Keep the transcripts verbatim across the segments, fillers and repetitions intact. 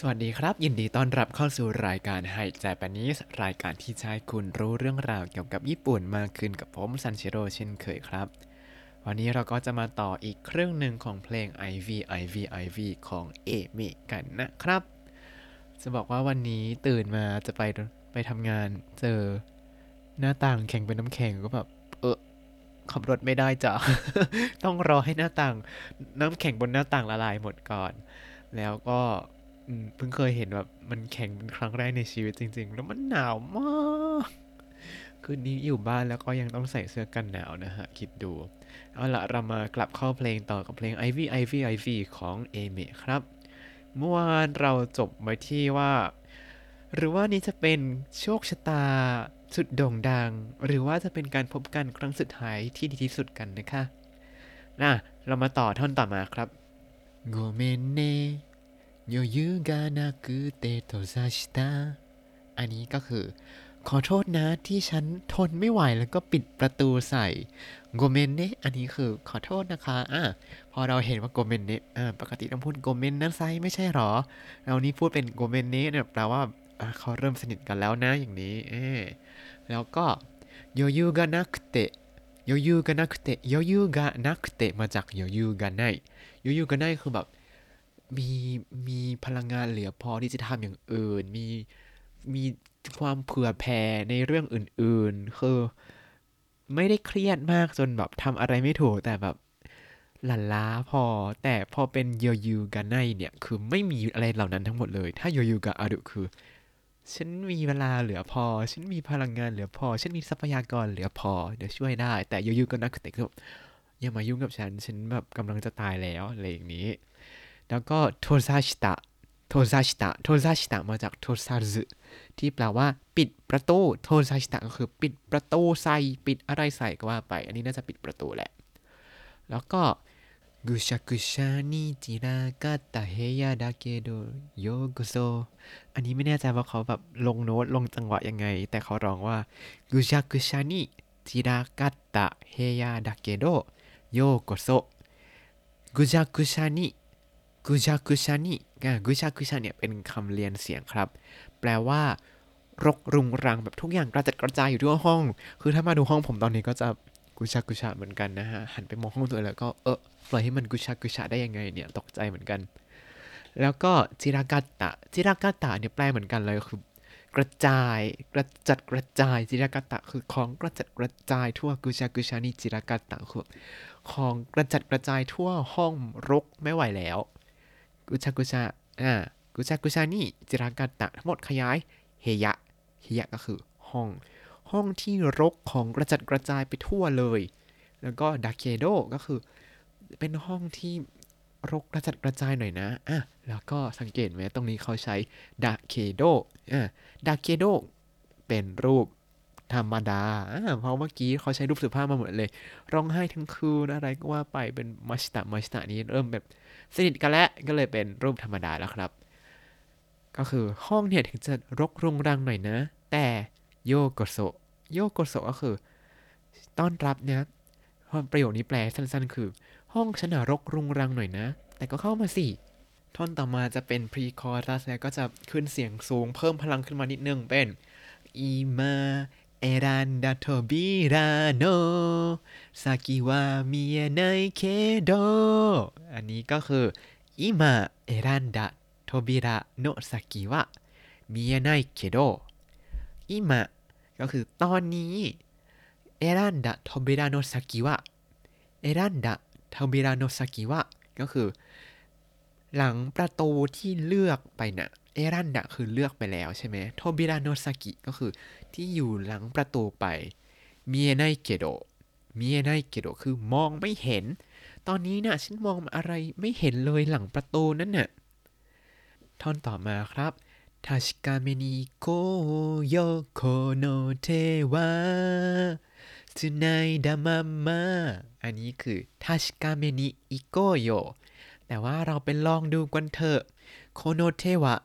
สวัสดีครับยินดีต้อนรับเข้าสู่รายการ Hi Japanese รายการที่จะให้คุณรู้เรื่องราวเกี่ยวกับญี่ปุ่นมากขึ้นกับผมซันชิโร่เช่นเคยครับวันนี้เราก็จะมาต่ออีกครึ่งหนึ่งของเพลง Ivy Ivy Ivy ของเอมิกันนะครับจะบอกว่าวันนี้ตื่นมาจะไปไปทำงานเจอหน้าต่างแข็งเป็นน้ำแข็งก็แบบเออขับรถไม่ได้จ้ะ ต้องรอให้หน้าต่างน้ำแข็งบนหน้าต่างละลายหมดก่อนแล้วก็เพิ่งเคยเห็นแบบมันแข็งเป็นครั้งแรกในชีวิตจริงๆแล้วมันหนาวมากคืนนี้อยู่บ้านแล้วก็ยังต้องใส่เสื้อกันหนาวนะฮะคิดดูเอาละเรามากลับเข้าเพลงต่อกับเพลง Ivy Ivy Ivy ของเอเมะครับเมื่อวานเราจบไว้ที่ว่าหรือว่านี่จะเป็นโชคชะตาสุดโด่งดังหรือว่าจะเป็นการพบกันครั้งสุดท้ายที่ดีที่สุดกันนะคะน่ะเรามาต่อท่อนต่อมาครับโกเมเน余裕がなくて閉ざしたอันนี้ก็คือขอโทษนะที่ฉันทนไม่ไหวแล้วก็ปิดประตูใส่โกเมนเนะอันนี้คือขอโทษนะคะอ่ะพอเราเห็นว่าโกเมนเนะอ่าปกติต้องพูดโกเมนนะไซไม่ใช่หรอเรานี่พูดเป็นโกเมนเนะเนี่ยแปลว่าอ่ะเขาเริ่มสนิทกันแล้วนะอย่างนี้เออแล้วก็余裕がなくて余裕がなくて余裕がなくてมาจาก余裕がない余裕がないคือแบบมีมีพลังงานเหลือพอที่จะทำอย่างอื่นมีมีความเผื่อแผ่ในเรื่องอื่นๆคือไม่ได้เครียดมากจนแบบทำอะไรไม่ถูกแต่แบบหลั่นล้าพอแต่พอเป็นโยยูกะไนเนี่ยคือไม่มีอะไรเหล่านั้นทั้งหมดเลยถ้าโยยูกะอาดุคือฉันมีเวลาเหลือพอฉันมีพลังงานเหลือพอฉันมีทรัพยากรเหลือพอเดี๋ยวช่วยได้แต่โยยูกะนักเตะคืออย่ามายุ่งกับฉันฉันแบบกำลังจะตายแล้วอะไรอย่างนี้แล้วก็โทซาชิตะโทซาชิตะโทซาชิตะมาจากโทซาซึที่แปลว่าปิดประตูโทซาชิตะก็คือปิดประตูใส่ปิดอะไรใส่ก็ว่าไปอันนี้น่าจะปิดประตูแหละแล้วก็กุชากุชานิจิรากาตะเฮยะดาเกโดโยโกโซอันนี้ไม่แน่ใจว่าเขาแบบลงโน้ตลงจังหวะยังไงแต่เขาร้องว่ากุชากุชานิจิรากาตะเฮยะดาเกโดโยโกโซกุชากุชานิกุชากุชานิกุชากุชาเนี่ยเป็นคำเรียนเสียงครับแปลว่ารกรุงรังแบบทุกอย่างกระจัดกระจายอยู่ทั่วห้องคือถ้ามาดูห้องผมตอนนี้ก็จะกุชากุชาเหมือนกันนะฮะหันไปมองห้องตัวเองแล้วก็เออปล่อยให้มันกุชากุชาได้ยังไงเนี่ยตกใจเหมือนกันแล้วก็จิรากาตะจิรากาตะเนี่ยแปลเหมือนกันเลยคือกระจายกระจัดกระจายจิรากาตะคือของกระจัดกระจายทั่วกุชากุชานิจิรากาตะคือของกระจัดกระจายทั่วห้องรกไม่ไหวแล้วกุชากุชาอ่ากุชากุชานี่จิรากาตะทั้งหมดขยายเฮยะเฮยะก็คือห้องห้องที่รกของกระจัดกระจายไปทั่วเลยแล้วก็ดาเคโดก็คือเป็นห้องที่รกกระจัดกระจายหน่อยนะอ่ะแล้วก็สังเกตไหมตรงนี้เขาใช้ดาเคโดอ่าดาเคโดเป็นรูปธรรมดาอ่าเพราะเมื่อกี้เขาใช้รูปสุภาพมาหมดเลยร้องไห้ทั้งคืนอะไรก็ว่าไปเป็นมัชตะมัชตะนี้เริ่มแบบสนิทกันแล้วก็เลยเป็นรูปธรรมดาแล้วครับก็คือห้องเนี่ยถึงจะรกรุงรังหน่อยนะแต่โยโกโซโยโกโซก็คือต้อนรับนะประโยคนี้แปลสั้นๆคือห้องฉันน่ะรกรุงรังหน่อยนะแต่ก็เข้ามาสิท่อนต่อมาจะเป็นพรีคอรัสแล้วก็จะขึ้นเสียงสูงเพิ่มพลังขึ้นมานิดนึงเป็นอีมาเอรันดาโทบิราโนซากิวามิเอไนเคโดอันนี้ก็คืออิมาเอรันดาโทบิราโนซากิวามิเอไนเคโดอิมาก็คือตอนนี้เอรันดาโทบิราโนซากิวาเอรันดาโทบิราโนซากิวาก็คือหลังประตูที่เลือกไปนะเอรันดะคือเลือกไปแล้วใช่ไหมโทบิราโนซากิก็คือที่อยู่หลังประตูไปมิเอไนเกโดมิเอไนเกโดคือมองไม่เห็นตอนนี้นะฉันมองอะไรไม่เห็นเลยหลังประตูนั่นน่ะท่อนต่อมาครับทาชิกาเมนิโกโยโคโนเทวาซึไนดามะมะอันนี้คือทาชิกาเมนิอิโกโยแต่ว่าเราไปลองดูกันเถอะโคโนเทวะ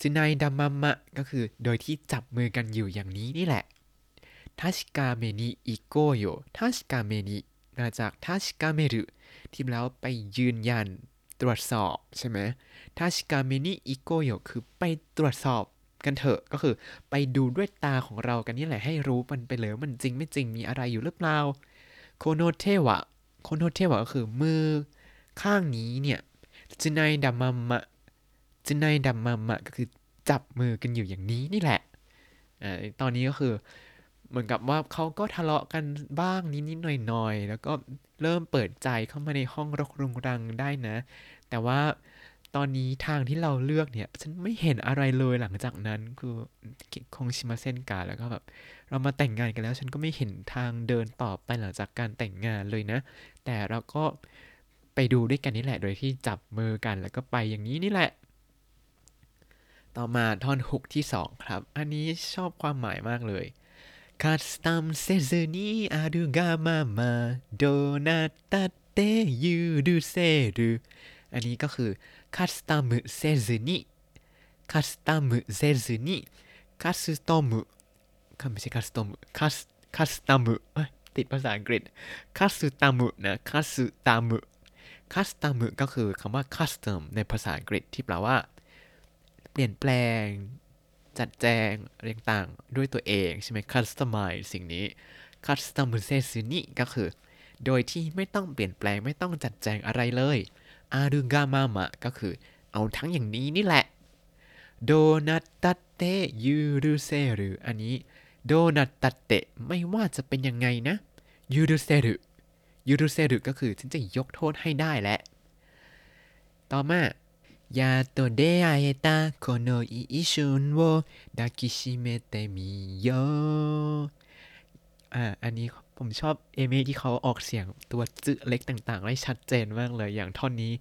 ซึไนดามะมะก็คือโดยที่จับมือกันอยู่อย่างนี้นี่แหละทาชิกาเมนิอิโกโยทาชิกาเมนิมาจากทาชิกาเมรุที่แล้วไปยืนยัน ตรวจสอบใช่ไหมทาชิกาเมนิอิโกโยคือไปตรวจสอบกันเถอะก็คือไปดูด้วยตาของเรากันนี่แหละให้รู้มันไปเลยมันจริงไม่จริงมีอะไรอยู่หรือเปล่าโคโนเทวะโคโนเทวะก็คือมือข้างนี้เนี่ยจินไนดัมมะมะจินไนดัมมะมะก็คือจับมือกันอยู่อย่างนี้นี่แหละเอ่อตอนนี้ก็คือเหมือนกับว่าเขาก็ทะเลาะกันบ้างนิดๆหน่อยๆแล้วก็เริ่มเปิดใจเข้ามาในห้องรกรุงรังได้นะแต่ว่าตอนนี้ทางที่เราเลือกเนี่ยฉันไม่เห็นอะไรเลยหลังจากนั้นคือคงชิมาเซนกาแล้วก็แบบเรามาแต่งงานกันแล้วฉันก็ไม่เห็นทางเดินต่อไปหลังจากการแต่งงานเลยนะแต่เราก็ไปดูด้วยกันนี่แหละโดยที่จับมือกันแล้วก็ไปอย่างนี้นี่แหละต่อมาท่อนฮุกที่สองครับอันนี้ชอบความหมายมากเลยคัสตัมเซซึนิอารุกามามาโดนาตะเตยูรุเซรุอันนี้ก็คือคัสตัมเซซึนิคัสตัมเซซึนิคัสตอมคัมไม่ใช่คัสตอมคัสคัสตัมติดภาษาอังกฤษคัสตัมนะคัสตัมคัสตัมก็คือคำว่า custom ในภาษาอังกฤษที่แปลว่าเปลี่ยนแปลงจัดแจงเรียงต่างด้วยตัวเองใช่ไหม customize สิ่งนี้ customization นี่ก็คือโดยที่ไม่ต้องเปลี่ยนแปลงไม่ต้องจัดแจงอะไรเลย arugamama ก็คือเอาทั้งอย่างนี้นี่แหละ donatate yuruseru อันนี้ donatate ไม่ว่าจะเป็นยังไงนะ yuruseru yuruseru ก็คือฉันจะยกโทษให้ได้แหละต่อมาやっと出会えたこの一瞬を抱きしめてみようอ่าอันนี้ผมชอบเอเมที่เขาออกเสียงตัวจึเล็กต่างๆได้ชัดเจนมากเลยอย่างท่อนนี้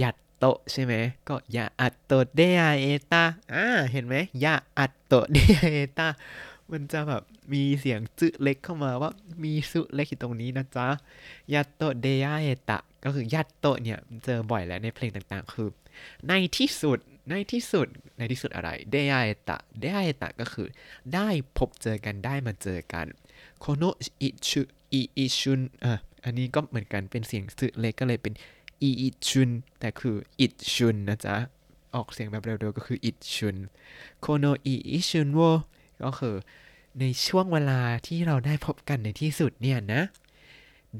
ยัตโตใช่ไหมก็ยาอัตโตเดอาเอตาอ่าเห็นไหมยาอัตโตเดอาเอตามันจะแบบมีเสียงจึเล็กเข้ามาว่ามีสุเล็กอยู่ตรงนี้นะจ๊ะยาโตเดอาเอตาก็คือยัตโตเนี่ยเจอบ่อยแล้วในเพลงต่างๆคือในที่สุดในที่สุดในที่สุดอะไรเดอาเอตะเดอาเอตะก็คือได้พบเจอกันได้มาเจอกันโคโนอิชุอิอิชุนอ่ะอันนี้ก็เหมือนกันเป็นเสียงสึเล็กก็เลยเป็นอิอิชุนแต่คืออิชุนนะจ๊ะออกเสียงแบบเร็วๆก็คืออิชุนโคโนอิอิชุนโวก็คือในช่วงเวลาที่เราได้พบกันในที่สุดเนี่ยนะ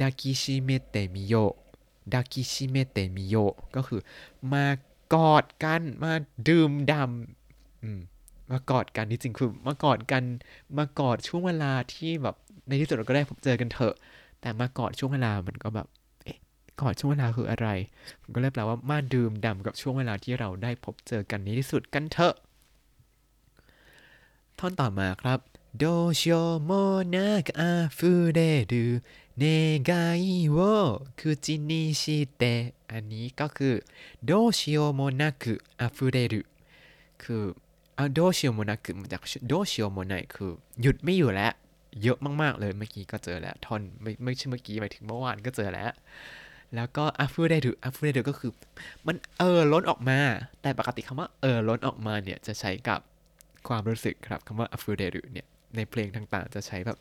ดากิชิเมเตมิโยดากิชิเมเตมิโยก็คือมากอดกันมาดื่มด่ำอืมมากอดกันนี่จริงคือมากอดกันมากอดช่วงเวลาที่แบบในที่สุดเราก็ได้พบเจอกันเถอะแต่มากอดช่วงเวลามันก็แบบเอ๊ะกอดช่วงเวลาคืออะไรผมก็เลยแปลว่ามาดื่มด่ำกับช่วงเวลาที่เราได้พบเจอกันในที่สุดกันเถอะท่อนต่อมาครับโดโชโมนะอาฟูเรรุเนกาอิโวคุจินิชิเตะอันนี้ก็คือโดชิโอโมนะคุอาฟูเรรุคือเอาโดชิโอโมนะคุมาจากโดชิโอโมนะคือหยุดไม่อยู่แล้วเยอะมากๆเลยเมื่อกี้ก็เจอแล้วท่อนไม่ไม่ใช่เมื่อกี้หมายถึงเมื่อวานก็เจอแล้วแล้วก็อาฟูเรรุอาฟูเรรุก็คือมันเอ่อล้นออกมาแต่ปกติคำว่าเอ่อล้นออกมาเนี่ยจะใช้กับความรู้สึกครับคำว่าอาฟูเรรุเนี่ยในเพลงต่างๆจะใช้แบบ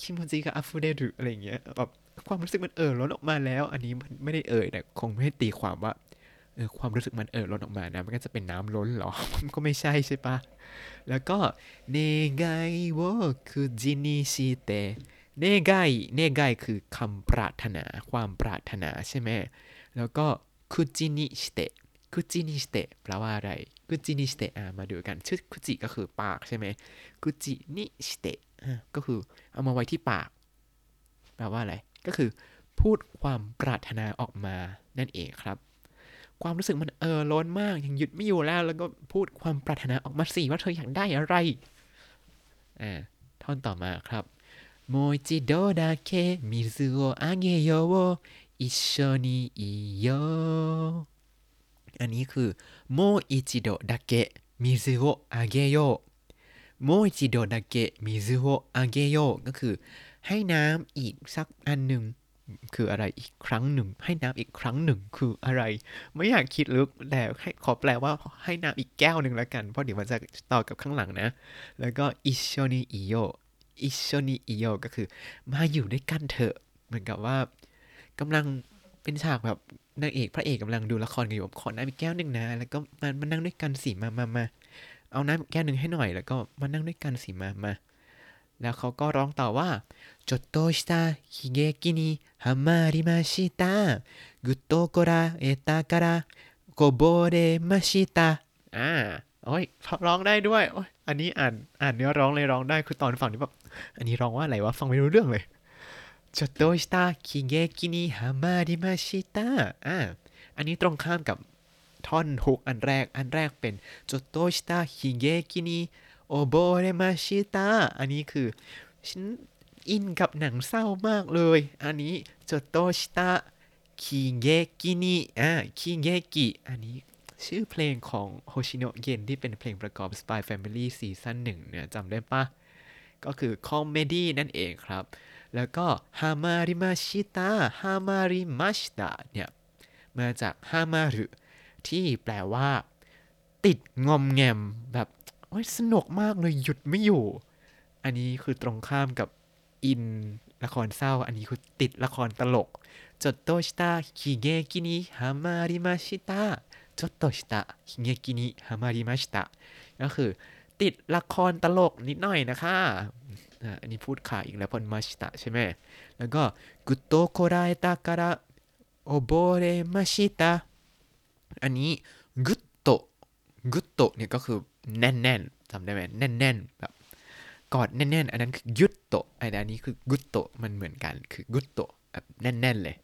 คิโมจิกับอาฟูเดรุอะไรอย่างเงี้ยแบบความรู้สึกมันเอ่อล้นออกมาแล้วอันนี้มันไม่ได้เอ่ยแต่คงไม่ได้ตีความว่าเออความรู้สึกมันเอ่อล้นออกมานะมันก็จะเป็นน้ำล้นหรอมันก็ไม่ใช่ใช่ปะแล้วก็เนไกโวคุจินิชิเตะเนไกเนไกคือคำปรารถนาความปรารถนาใช่ไหมแล้วก็คุจินิชิเตะคุจินิชิเตะแปลว่าอะไรคุจินิชิเตะมาดูกันชื่อคุจิก็คือปากใช่ไหมคุจินิชิเตะก็คือเอามาไว้ที่ปากแปลว่าอะไรก็คือพูดความปรารถนาออกมานั่นเองครับความรู้สึกมันเออล้นมากยังหยุดไม่อยู่แล้วแล้วก็พูดความปรารถนาออกมาสิว่าเธออยากได้อะไรอ่าท่อนต่อมาครับโมจิโดดาเคมิซุโออาเกโยโออิชโชนิอิโยอันนี้คือโมอิจิโดดะเกะมิซุโอะอาเกโยโมอิจิโดดะเกะมิซุโอะอาเกโยก็คือให้น้ำอีกสักอันหนึ่งคืออะไรอีกครั้งหนึ่งให้น้ำอีกครั้งหนึ่งคืออะไรไม่อยากคิดลึกแต่ขอแปลว่าให้น้ำอีกแก้วหนึ่งแล้วกันเพราะเดี๋ยวมันจะต่อกับข้างหลังนะแล้วก็อิชโชนิอิโยอิชโชนิอิโยก็คือมาอยู่ด้วยกันเถอะเหมือนกับว่ากำลังเป็นฉากแบบ นางเอกพระเอกกำลังดูละครกันอยู่ขอน้ำอีกแก้วนึงนะแล้วก็มันมานั่งด้วยกันสิมามามาเอาน้ำแก้วนึงให้หน่อยแล้วก็มานั่งด้วยกันสิมามาแล้วเขาก็ร้องต่อว่าちょっとした悲劇にはまりましたぐっとこらえたからこぼれましたอ่าโอ้ยร้องได้ด้วยโอ้ยอันนี้อ่านอ่านเนื้อร้องเลยร้องได้คือตอนฟังนี่แบบอันนี้ร้องว่าอะไรวะฟังไม่รู้เรื่องเลยちょっとした悲劇にはまりましたอ่าอันนี้ตรงข้ามกับท่อนฮุกอันแรกอันแรกเป็นちょっとした悲劇にโอโบเรมาชิตะอันนี้คือฉันอินกับหนังเศร้ามากเลยอันนี้โจโตชิตะคิเกกินิอ่าคิเกกิอันนี้ชื่อเพลงของโฮชิโนะเย็นที่เป็นเพลงประกอบ Spy Family ซีซั่นหนึ่งเนี่ยจำได้ปะก็คือคอมเมดี้นั่นเองครับแล้วก็ฮามาริมาชิตะฮามาริมาชิตะเนี่ยมาจากฮามารุที่แปลว่าติดงอมแงมแบบโอ้ยสนุกมากเลยหยุดไม่อยู่อันนี้คือตรงข้ามกับอินละครเศร้าอันนี้คือติดละครตลกจดโตชิตะคิเกกินิฮามาริมาชิตะจดโตชิตะคิเกกินิฮามาริมาชิตะก็คือติดละครตลกนิดหน่อยนะคะอันนี้พูดขาอีกแล้วพอนมาชิตะใช่ไหมแล้วก็กุโตโคราเอตะการะโอโบเรมาชิตะอันนี้กุโตกุโตเนี่ยก็คือแน่นๆจำได้ไหมแน่นๆแบบกอดแน่นๆอันนั้นคือยุตโตอันนี้คือกุตโตมันเหมือนกันคือกุตโตแบบแน่นๆเลย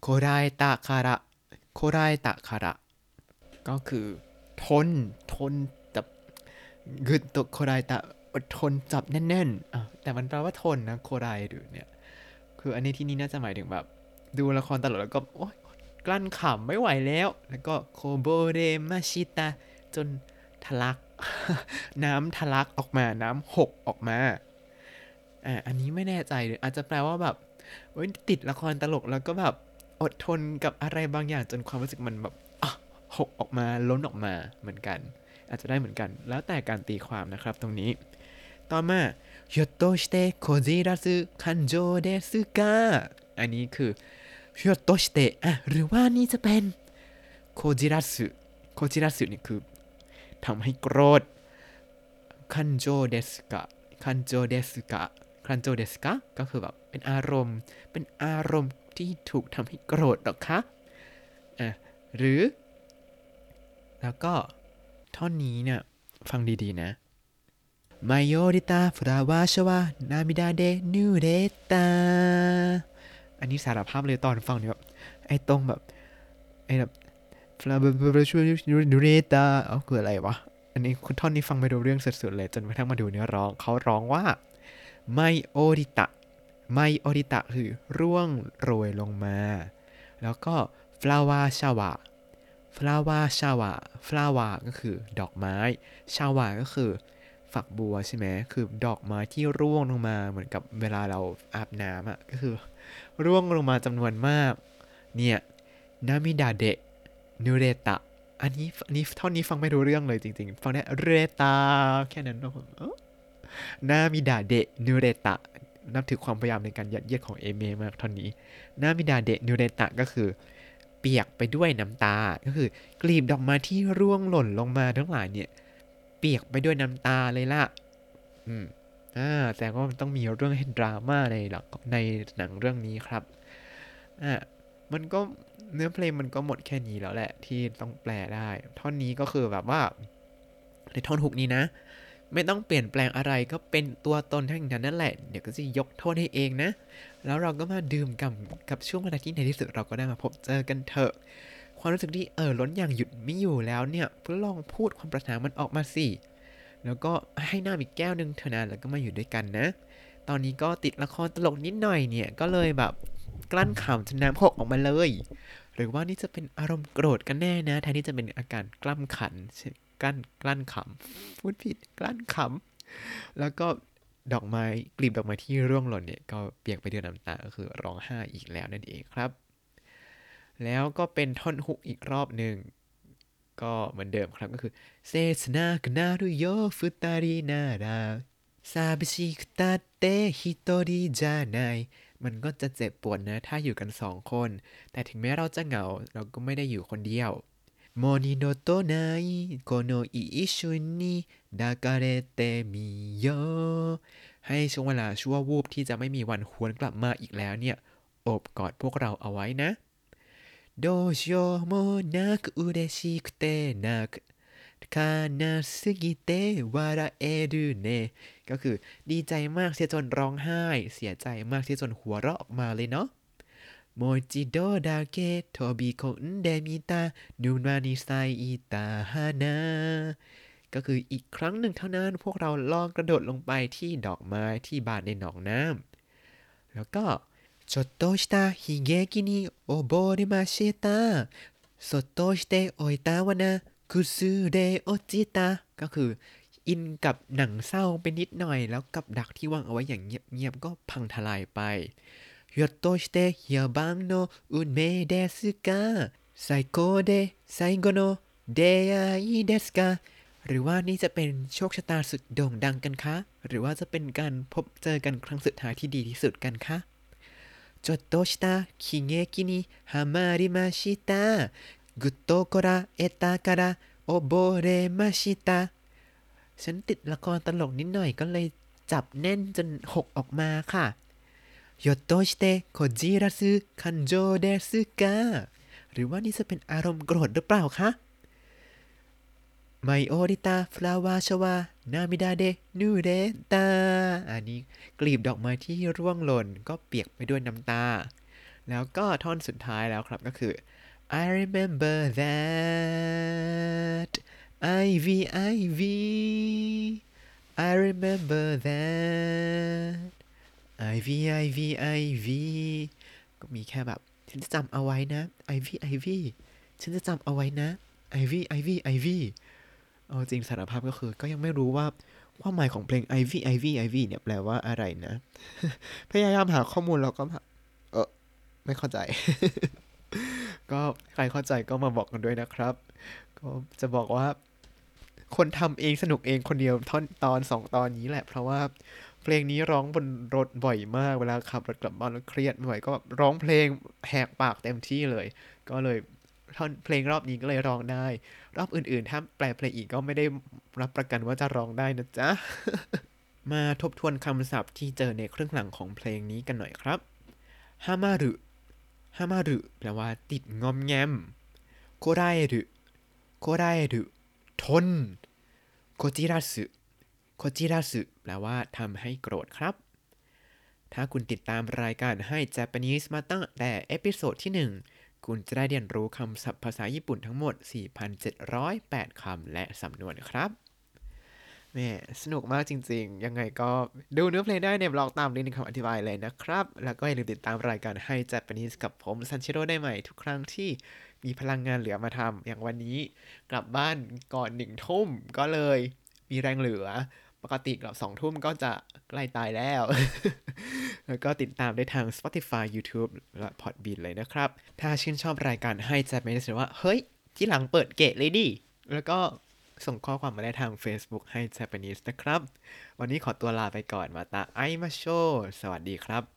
โคไรตะคาระโคไรตะคาระก็คือทนทนจับกุตโตโคไรตะทนจับแน่นๆอ่ะแต่มันแปลว่าทนนะโคไรหรือเนี่ยคืออันนี้ที่นี่น่าจะหมายถึงแบบดูละครตลกแล้วก็โอ๊ยกลั้นขำไม่ไหวแล้วแล้วก็โคโบเรมาชิตะจนทะลักน้ำทะลักออกมาน้ำหกออกมาอ่าอันนี้ไม่แน่ใจเลยอาจจะแปลว่าแบบติดละครตลกแล้วก็แบบอดทนกับอะไรบางอย่างจนความรู้สึกมันแบบหกออกมาล้นออกมาเหมือนกันอาจจะได้เหมือนกันแล้วแต่การตีความนะครับตรงนี้ต่อมาひょっとしてこじらす感情ですかอันนี้คือひょっとしてอ่ะหรือว่านี่จะเป็นこじらすこじらすนี่คือทำให้โกรธคันโจเดสกะคันโจเดสกะคันโจเดสกะก็คือแบบเป็นอารมณ์เป็นอารมณ์ที่ถูกทำให้โกรธหรอคะอ่ะหรือแล้วก็ท่อนนี้เนี่ยฟังดีๆนะไมโยริตาฟราวาชวานามิดาเดนูเรตาอันนี้สารภาพเลยตอนฟังเนี่ยแบบไอ้ตรงแบบไอ้แบบฟลาเบอร์ช่วยดูเรตาเอ้าคืออะไรวะอันนี้คุณท่อนนี้ฟังไม่รู้เรื่องสุดๆเลยจนกระทั่งมาดูเนื้อร้องเขาร้องว่าไมโอริตะไมโอริตะคือร่วงโรยลงมาแล้วก็ฟลาวาชาวะฟลาวาชาวะฟลาวาก็คือดอกไม้ชาวะก็คือฝักบัวใช่ไหมคือดอกไม้ที่ร่วงลงมาเหมือนกับเวลาเราอาบน้ำอ่ะก็คือร่วงลงมาจำนวนมากเนี่ยนามิดาเดะนูเรตะอันนี้นี่ท่อนนี้ฟังไม่รู้เรื่องเลยจริงๆฟังได้เรตาแค่นั้นเนาะนามิดาเดะนูเรตะนับถือความพยายามในการยัดเยียดของเอเมมากท่อนนี้นามิดาเดะนูเรตะก็คือเปียกไปด้วยน้ำตาก็คือกลีบดอกไม้ที่ร่วงหล่นลงมาทั้งหลายเนี่ยเปียกไปด้วยน้ำตาเลยล่ะอืมอ่าแต่ก็มันต้องมีเรื่องให้ดราม่าในหลักในหนังเรื่องนี้ครับอ่ามันก็เนื้อเพลงมันก็หมดแค่นี้แล้วแหละที่ต้องแปลได้ท่อนนี้ก็คือแบบว่าในท่อนฮุกนี้นะไม่ต้องเปลี่ยนแปลงอะไรก็เป็นตัวตนทั้งนั้นนั่นแหละเดี๋ยวก็จะยกโทษให้เองนะแล้วเราก็มาดื่มกับกับช่วงเวลาที่ในที่สุดเราก็ได้มาพบเจอกันเถอะความรู้สึกที่เออล้นอย่างหยุดไม่อยู่แล้วเนี่ยเพื่อลองพูดความปรารถนามันออกมาสิแล้วก็ให้น้ำอีกแก้วนึงเถอะนะแล้วก็มาอยู่ด้วยกันนะตอนนี้ก็ติดละครตลกนิดหน่อยเนี่ยก็เลยแบบกลั้นขำจนน้ำหกออกมาเลยหรือว่านี่จะเป็นอารมณ์โกรธกันแน่นะแทนที่จะเป็นอาการกลั้นขันกลั้นกลั้นขำพูดผิดกลั้นขำแล้วก็ดอกไม้กลีบดอกไม้ที่ร่วงหล่นเนี่ยก็เปียกไปด้วยน้ำตาก็คือร้องไห้อีกแล้วนั่นเองครับแล้วก็เป็นท่อนฮุกอีกรอบนึงก็เหมือนเดิมครับก็คือเซสนาคนารุโยฟุตารีนาราซาบิชิคุตะเตฮิโตริจาไน มันก็จะเจ็บปวดนะถ้าอยู่กันสองคนแต่ถึงแม้เราจะเหงาเราก็ไม่ได้อยู่คนเดียวโมนิโนโตไนโกโนอิอิชุนิดาการะเตมิโยให้ช่วงเวลาชั่ววูบที่จะไม่มีวันหวนกลับมาอีกแล้วเนี่ยโอบกอดพวกเราเอาไว้นะโดโชโมนักอุเรชิคุเตนักคานาซึกิเตวาระเอดูเนก็คือดีใจมากเสียจนร้องไห้เสียใจมากเสียจนหัวเราะออกมาเลยเนาะโมจิโดดาเกะโทบิโคนเดมิตานูมานิไซอิตาฮานะก็คืออีกครั้งหนึ่งเท่านั้นพวกเราลองกระโดดลงไปที่ดอกไม้ที่บานในหนองน้ำแล้วก็ちょっとした悲劇に溺れましたそっとしておいたわなคุซูเดโอจิตะก็คืออินกับหนังเศร้าไปนิดหน่อยแล้วกับดักที่วางเอาไว้อย่างเงียบๆก็พังทลายไปยอโตชิเตเฮียบังโนอุนเมเดสึกะไซโกเดไซโกโนเดอาอิเดสกะหรือว่านี่จะเป็นโชคชะตาสุดโด่งดังกันคะหรือว่าจะเป็นการพบเจอกันครั้งสุดท้ายที่ดีที่สุดกันคะจดโตชิตะคิเงกินิฮามาริมาชิตะぐっとこらえたから溺れましたฉันติดละครตลกนิดหน่อยก็เลยจับแน่นจนหกออกมาค่ะよっとしてこじらす感情ですかหรือว่านี่จะเป็นอารมณ์โกรธหรือเปล่าคะ舞い降りたフラワーシャワー涙で濡れたอันนี้กลีบดอกไม้ที่ร่วงหล่นก็เปียกไปด้วยน้ำตาแล้วก็ท่อนสุดท้ายแล้วครับก็คือI remember that Ivy Ivy I remember that Ivy Ivy Ivy ก็มีแค่แบบฉันจะจำเอาไว้นะ Ivy Ivy ฉันจะจำเอาไว้นะ Ivy Ivy Ivy เอาจริงสารภาพก็คือก็ยังไม่รู้ว่าความหมายของเพลง Ivy Ivy Ivy เนี่ยแปลว่าอะไรนะ พยายามหาข้อมูลเราก็เออไม่เข้าใจ ก็ใครเข้าใจก็มาบอกกันด้วยนะครับก็จะบอกว่าคนทำเองสนุกเองคนเดียวท่อนตอนสองตอนนี้แหละเพราะว่าเพลงนี้ร้องบนรถบ่อยมากเวลาขับรถกลับบ้านแล้วเครียดบ่อยก็ร้องเพลงแหกปากเต็มที่เลยก็เลยท่อนเพลงรอบนี้ก็เลยร้องได้รอบอื่นๆถ้าแปลเพลงอีกก็ไม่ได้รับประกันว่าจะร้องได้นะจ๊ะ มาทบทวนคำศัพท์ที่เจอในครึ่งหลังของเพลงนี้กันหน่อยครับฮามารุฮามารุแปลว่าติดงอมแงมโคราเอรุโคราเอรุทนโคจิรัสึโคจิรัสึแปลว่าทำให้โกรธครับถ้าคุณติดตามรายการให้ Japanese มาตั้งแต่เอพิโซดที่หนึ่งคุณจะได้เรียนรู้คำศัพท์ภาษาญี่ปุ่นทั้งหมด สี่พันเจ็ดร้อยแปด คำและสำนวนครับแม่สนุกมากจริงๆยังไงก็ดูเนื้อเพลงได้ในบล็อกตามลิงก์ในคำอธิบายเลยนะครับแล้วก็อย่าลืมติดตามรายการให้ Japanese กับผมซันชิโร่ได้ใหม่ทุกครั้งที่มีพลังงานเหลือมาทำอย่างวันนี้กลับบ้านก่อนหนึ่งทุ่มก็เลยมีแรงเหลือปกติกลับสองทุ่มก็จะใกล้ตายแล้ว แล้วก็ติดตามได้ทาง Spotify YouTube และ Podbean เลยนะครับถ้าชื่นชอบรายการให้ Japanese หรือว่าเฮ้ยที่หลังเปิดเกะเลยดิแล้วก็ส่งข้อความมาได้ทาง Facebook ให้ Japanese นะครับวันนี้ขอตัวลาไปก่อนมาตาไอมาโชสวัสดีครับ